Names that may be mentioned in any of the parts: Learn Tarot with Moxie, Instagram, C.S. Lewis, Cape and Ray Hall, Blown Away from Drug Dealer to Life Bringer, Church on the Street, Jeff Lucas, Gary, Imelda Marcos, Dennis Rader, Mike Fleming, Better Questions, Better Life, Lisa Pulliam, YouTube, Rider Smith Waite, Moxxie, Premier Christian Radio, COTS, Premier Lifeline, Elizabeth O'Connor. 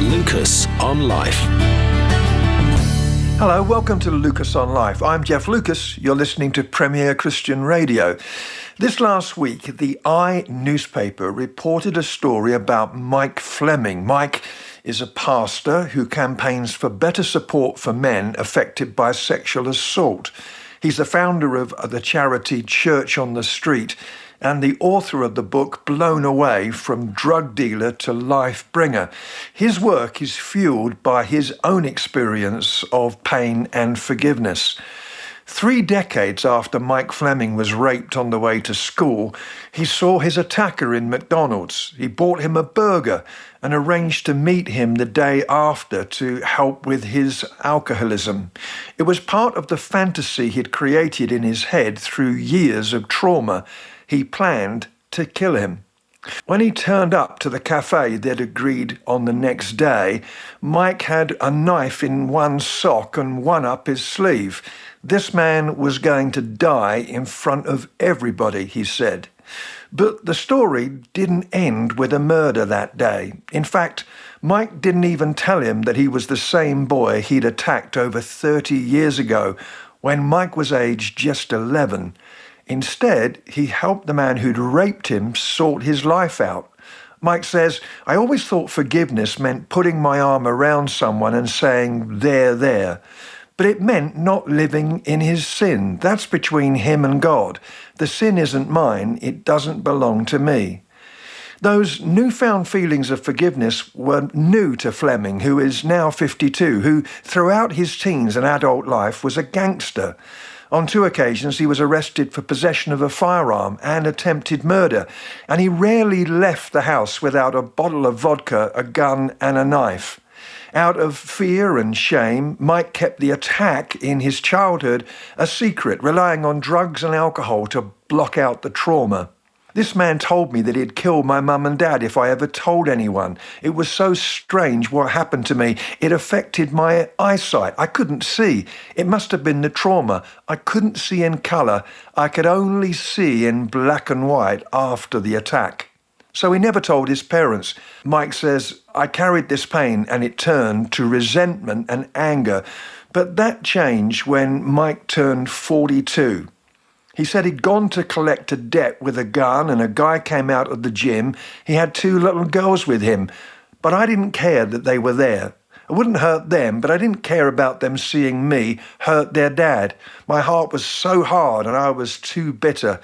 Lucas on Life. Hello, welcome to Lucas on Life. I'm Jeff Lucas. You're listening to Premier Christian Radio. This last week, the I newspaper reported a story about Mike Fleming. Mike is a pastor who campaigns for better support for men affected by sexual assault. He's the founder of the charity Church on the Street and the author of the book Blown Away from Drug Dealer to Life Bringer. His work is fueled by his own experience of pain and forgiveness. 3 decades after Mike Fleming was raped on the way to school, he saw his attacker in McDonald's. He bought him a burger and arranged to meet him the day after to help with his alcoholism. It was part of the fantasy he'd created in his head through years of trauma. He planned to kill him. When he turned up to the cafe they'd agreed on the next day, Mike had a knife in one sock and one up his sleeve. This man was going to die in front of everybody, he said. But the story didn't end with a murder that day. In fact, Mike didn't even tell him that he was the same boy he'd attacked over 30 years ago, when Mike was aged just 11. Instead, he helped the man who'd raped him sort his life out. Mike says, "I always thought forgiveness meant putting my arm around someone and saying, 'There, there.' But it meant not living in his sin. That's between him and God. The sin isn't mine. It doesn't belong to me." Those newfound feelings of forgiveness were new to Fleming, who is now 52, who throughout his teens and adult life was a gangster. On 2 occasions, he was arrested for possession of a firearm and attempted murder, and he rarely left the house without a bottle of vodka, a gun, and a knife. Out of fear and shame, Mike kept the attack in his childhood a secret, relying on drugs and alcohol to block out the trauma. "This man told me that he'd kill my mum and dad if I ever told anyone. It was so strange what happened to me. It affected my eyesight. I couldn't see. It must have been the trauma. I couldn't see in colour. I could only see in black and white after the attack." So he never told his parents. Mike says, "I carried this pain and it turned to resentment and anger." But that changed when Mike turned 42. He said he'd gone to collect a debt with a gun and a guy came out of the gym. He had 2 little girls with him, but I didn't care that they were there. I wouldn't hurt them, but I didn't care about them seeing me hurt their dad. My heart was so hard and I was too bitter.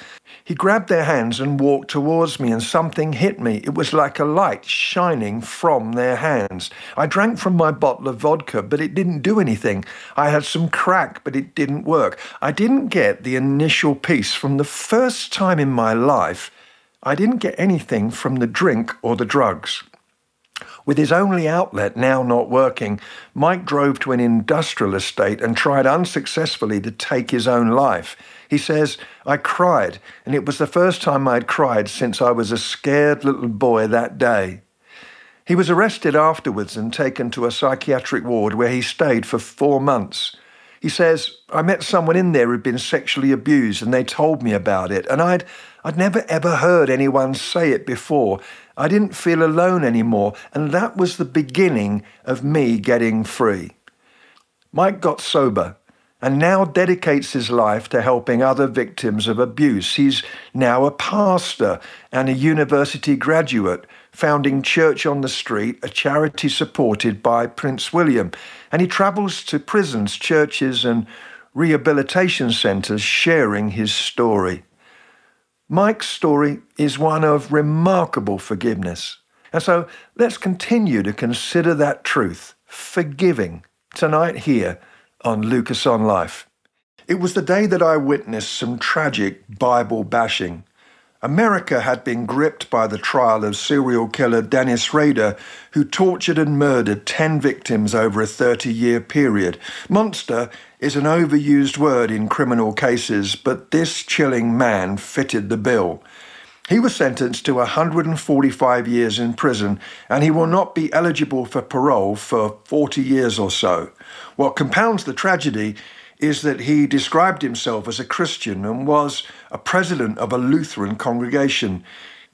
He grabbed their hands and walked towards me and something hit me. It was like a light shining from their hands. I drank from my bottle of vodka, but it didn't do anything. I had some crack, but it didn't work. I didn't get the initial peace from the first time in my life. I didn't get anything from the drink or the drugs. With his only outlet now not working, Mike drove to an industrial estate and tried unsuccessfully to take his own life. He says, "I cried, and it was the first time I'd cried since I was a scared little boy that day." He was arrested afterwards and taken to a psychiatric ward where he stayed for 4 months. He says, "I met someone in there who'd been sexually abused and they told me about it, and I'd never ever heard anyone say it before. I didn't feel alone anymore, and that was the beginning of me getting free." Mike got sober and now dedicates his life to helping other victims of abuse. He's now a pastor and a university graduate, founding Church on the Street, a charity supported by Prince William. And he travels to prisons, churches, and rehabilitation centres, sharing his story. Mike's story is one of remarkable forgiveness. And so let's continue to consider that truth, forgiving, tonight here on Lucas on Life. It was the day that I witnessed some tragic Bible bashing. America had been gripped by the trial of serial killer Dennis Rader, who tortured and murdered 10 victims over a 30-year period. Monster is an overused word in criminal cases, but this chilling man fitted the bill. He was sentenced to 145 years in prison, and he will not be eligible for parole for 40 years or so. What compounds the tragedy is that he described himself as a Christian and was a president of a Lutheran congregation.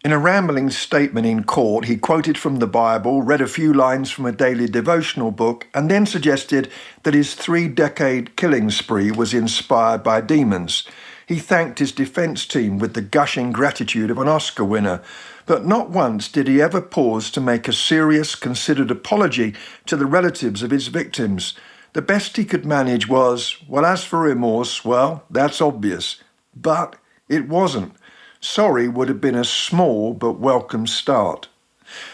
In a rambling statement in court, he quoted from the Bible, read a few lines from a daily devotional book, and then suggested that his 3-decade killing spree was inspired by demons. He thanked his defense team with the gushing gratitude of an Oscar winner, but not once did he ever pause to make a serious, considered apology to the relatives of his victims. The best he could manage was, well, as for remorse, well, that's obvious. But it wasn't. Sorry would have been a small but welcome start.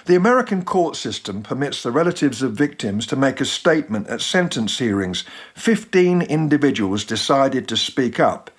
The American court system permits the relatives of victims to make a statement at sentence hearings. 15 individuals decided to speak up.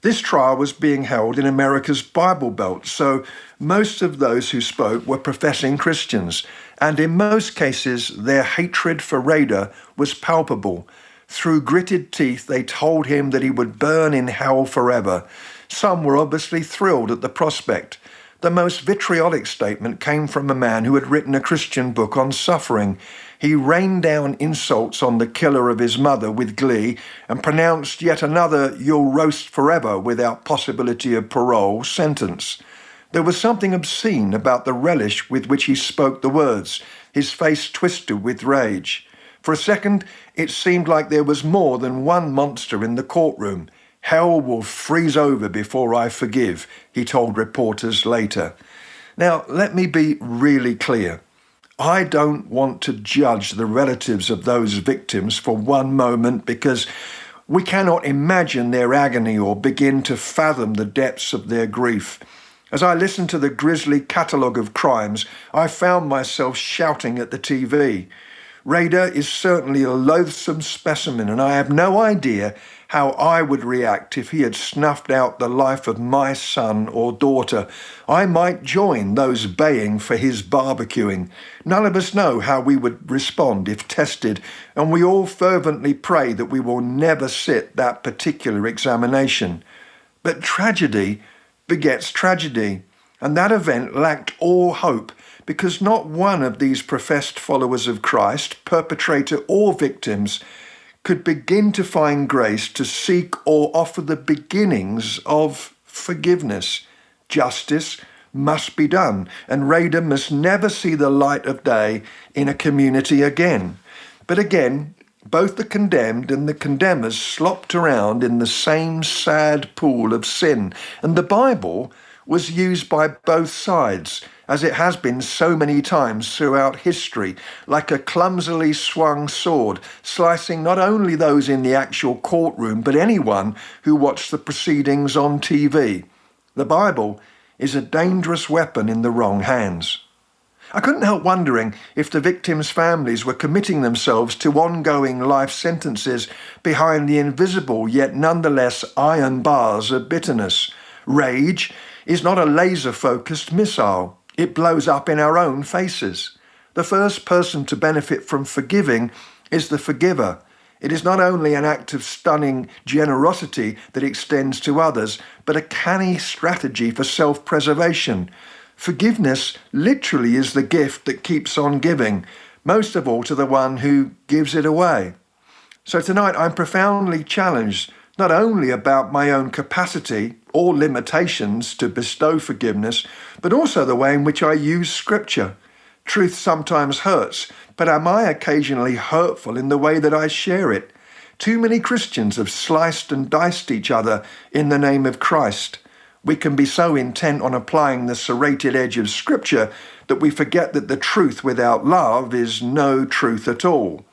This trial was being held in America's Bible Belt, so most of those who spoke were professing Christians, and in most cases their hatred for Rader was palpable. Through gritted teeth, they told him that he would burn in hell forever. Some were obviously thrilled at the prospect. The most vitriolic statement came from a man who had written a Christian book on suffering. He rained down insults on the killer of his mother with glee and pronounced yet another "you'll roast forever without possibility of parole" sentence. There was something obscene about the relish with which he spoke the words, his face twisted with rage. For a second, it seemed like there was more than one monster in the courtroom. "Hell will freeze over before I forgive," he told reporters later. Now, let me be really clear. I don't want to judge the relatives of those victims for one moment, because we cannot imagine their agony or begin to fathom the depths of their grief. As I listened to the grisly catalogue of crimes, I found myself shouting at the TV. Rader is certainly a loathsome specimen, and I have no idea how I would react if he had snuffed out the life of my son or daughter. I might join those baying for his barbecuing. None of us know how we would respond if tested, and we all fervently pray that we will never sit that particular examination. But tragedy begets tragedy, and that event lacked all hope, because not one of these professed followers of Christ, perpetrator or victims, could begin to find grace to seek or offer the beginnings of forgiveness. Justice must be done, and Rader must never see the light of day in a community again. But again, both the condemned and the condemners slopped around in the same sad pool of sin, and the Bible was used by both sides, as it has been so many times throughout history, like a clumsily swung sword, slicing not only those in the actual courtroom, but anyone who watched the proceedings on TV. The Bible is a dangerous weapon in the wrong hands. I couldn't help wondering if the victims' families were committing themselves to ongoing life sentences behind the invisible yet nonetheless iron bars of bitterness. Rage is not a laser-focused missile. It blows up in our own faces. The first person to benefit from forgiving is the forgiver. It is not only an act of stunning generosity that extends to others, but a canny strategy for self-preservation. Forgiveness literally is the gift that keeps on giving, most of all to the one who gives it away. So tonight I'm profoundly challenged, not only about my own capacity or limitations to bestow forgiveness, but also the way in which I use Scripture. Truth sometimes hurts, but am I occasionally hurtful in the way that I share it? Too many Christians have sliced and diced each other in the name of Christ. We can be so intent on applying the serrated edge of Scripture that we forget that the truth without love is no truth at all.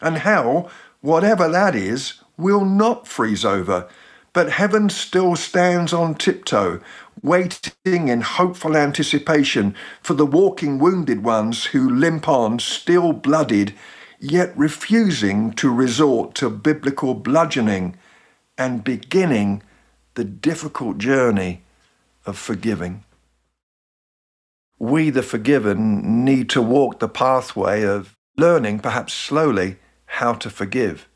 And hell, whatever that is, will not freeze over, but heaven still stands on tiptoe, waiting in hopeful anticipation for the walking wounded ones who limp on, still bloodied, yet refusing to resort to biblical bludgeoning and beginning the difficult journey of forgiving. We, the forgiven, need to walk the pathway of learning, perhaps slowly, how to forgive.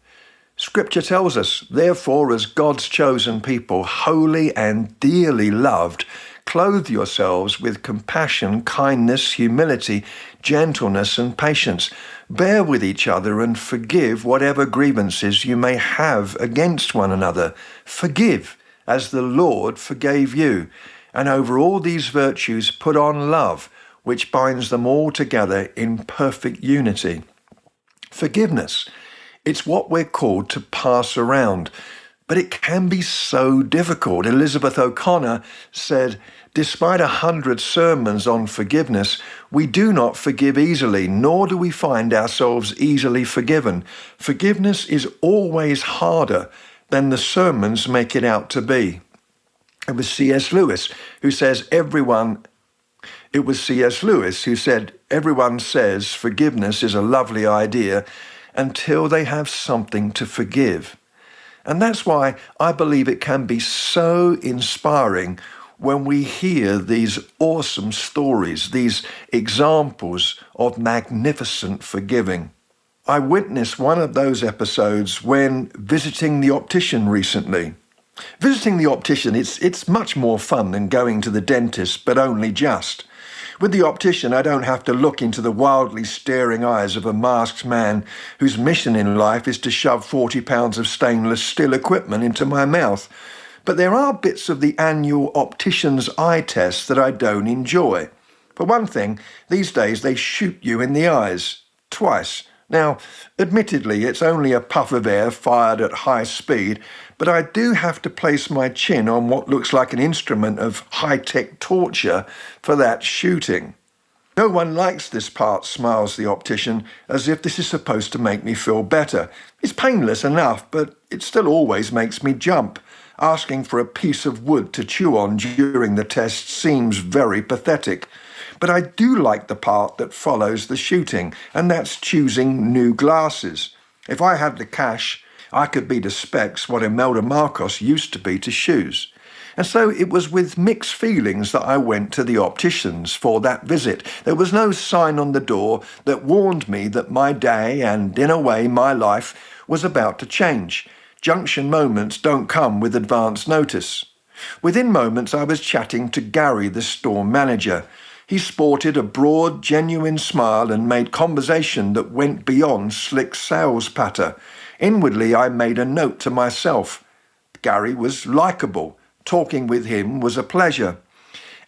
Scripture tells us, therefore, as God's chosen people, holy and dearly loved, clothe yourselves with compassion, kindness, humility, gentleness, and patience. Bear with each other and forgive whatever grievances you may have against one another. Forgive as the Lord forgave you. And over all these virtues put on love, which binds them all together in perfect unity. Forgiveness. It's what we're called to pass around. But it can be so difficult. Elizabeth O'Connor said, despite 100 sermons on forgiveness, we do not forgive easily, nor do we find ourselves easily forgiven. Forgiveness is always harder than the sermons make it out to be. It was C.S. Lewis who said, everyone says forgiveness is a lovely idea until they have something to forgive. And that's why I believe it can be so inspiring when we hear these awesome stories, these examples of magnificent forgiving. I witnessed one of those episodes when visiting the optician recently. Visiting the optician, it's much more fun than going to the dentist, but only just. With the optician, I don't have to look into the wildly staring eyes of a masked man whose mission in life is to shove 40 pounds of stainless steel equipment into my mouth. But there are bits of the annual optician's eye test that I don't enjoy. For one thing, these days they shoot you in the eyes. Twice. Now, admittedly, it's only a puff of air fired at high speed, but I do have to place my chin on what looks like an instrument of high-tech torture for that shooting. No one likes this part, smiles the optician, as if this is supposed to make me feel better. It's painless enough, but it still always makes me jump. Asking for a piece of wood to chew on during the test seems very pathetic. But I do like the part that follows the shooting, and that's choosing new glasses. If I had the cash, I could be to specs what Imelda Marcos used to be to shoes. And so it was with mixed feelings that I went to the optician's for that visit. There was no sign on the door that warned me that my day and, in a way, my life was about to change. Junction moments don't come with advance notice. Within moments, I was chatting to Gary, the store manager. He sported a broad, genuine smile and made conversation that went beyond slick sales patter. Inwardly, I made a note to myself. Gary was likeable. Talking with him was a pleasure.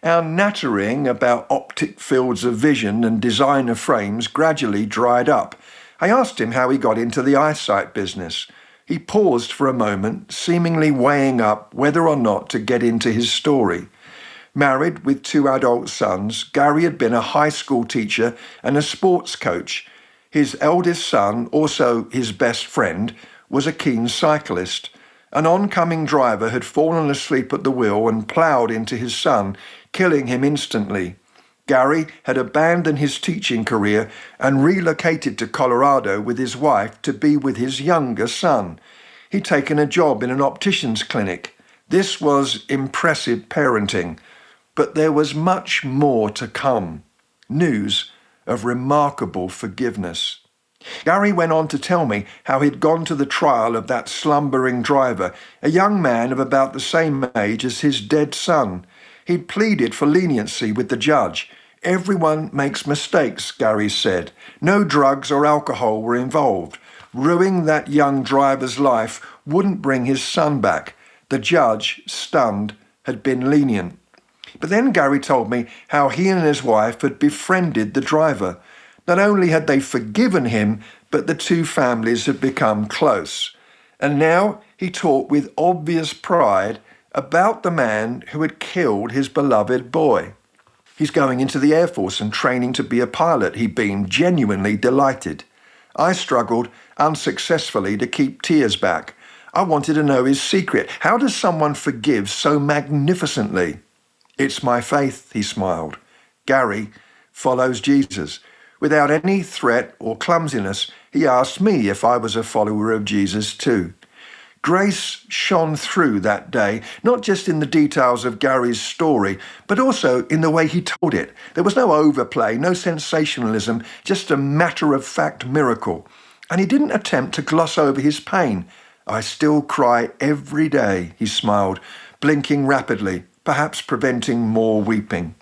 Our nattering about optic fields of vision and designer frames gradually dried up. I asked him how he got into the eyesight business. He paused for a moment, seemingly weighing up whether or not to get into his story. Married with 2 adult sons, Gary had been a high school teacher and a sports coach. His eldest son, also his best friend, was a keen cyclist. An oncoming driver had fallen asleep at the wheel and ploughed into his son, killing him instantly. Gary had abandoned his teaching career and relocated to Colorado with his wife to be with his younger son. He'd taken a job in an optician's clinic. This was impressive parenting, but there was much more to come. News of remarkable forgiveness. Gary went on to tell me how he'd gone to the trial of that slumbering driver, a young man of about the same age as his dead son. He'd pleaded for leniency with the judge. Everyone makes mistakes, Gary said. No drugs or alcohol were involved. Ruining that young driver's life wouldn't bring his son back. The judge, stunned, had been lenient. But then Gary told me how he and his wife had befriended the driver. Not only had they forgiven him, but the 2 families had become close. And now he talked with obvious pride about the man who had killed his beloved boy. He's going into the Air Force and training to be a pilot, he beamed, genuinely delighted. I struggled unsuccessfully to keep tears back. I wanted to know his secret. How does someone forgive so magnificently? It's my faith, he smiled. Gary follows Jesus. Without any threat or clumsiness, he asked me if I was a follower of Jesus too. Grace shone through that day, not just in the details of Gary's story, but also in the way he told it. There was no overplay, no sensationalism, just a matter-of-fact miracle. And he didn't attempt to gloss over his pain. "I still cry every day," he smiled, blinking rapidly, perhaps preventing more weeping.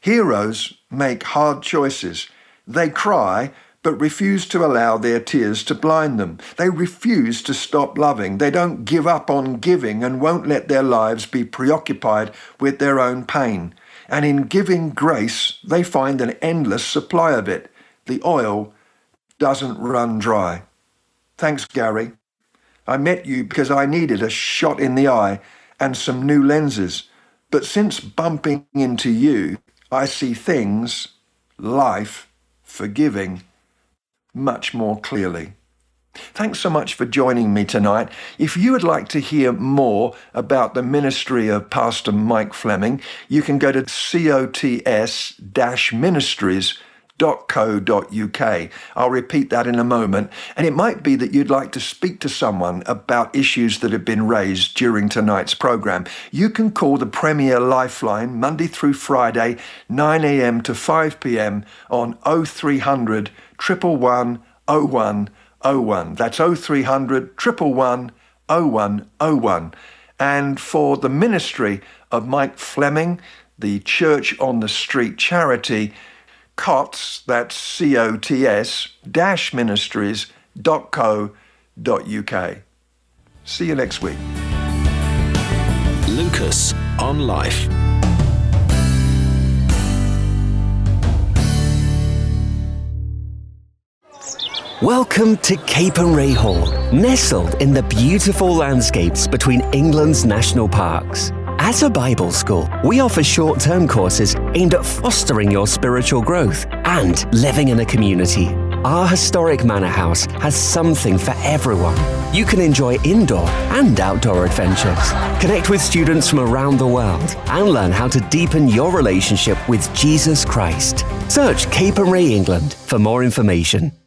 Heroes make hard choices. They cry, but refuse to allow their tears to blind them. They refuse to stop loving. They don't give up on giving and won't let their lives be preoccupied with their own pain. And in giving grace, they find an endless supply of it. The oil doesn't run dry. Thanks, Gary. I met you because I needed a shot in the eye and some new lenses. But since bumping into you, I see things, life, forgiving, much more clearly. Thanks so much for joining me tonight. If you would like to hear more about the ministry of Pastor Mike Fleming, you can go to cots-ministries.co.uk. I'll repeat that in a moment. And it might be that you'd like to speak to someone about issues that have been raised during tonight's program. You can call the Premier Lifeline Monday through Friday, 9 a.m. to 5 p.m. on 0300 111 0101. That's 0300 111 0101. And for the ministry of Mike Fleming, the Church on the Street charity, COTS, that's C-O-T-S, -ministries.co.uk. See you next week. Lucas on Life. Welcome to Cape and Ray Hall, nestled in the beautiful landscapes between England's national parks. As a Bible school, we offer short-term courses aimed at fostering your spiritual growth and living in a community. Our historic manor house has something for everyone. You can enjoy indoor and outdoor adventures, connect with students from around the world, and learn how to deepen your relationship with Jesus Christ. Search Cape and Ray England for more information.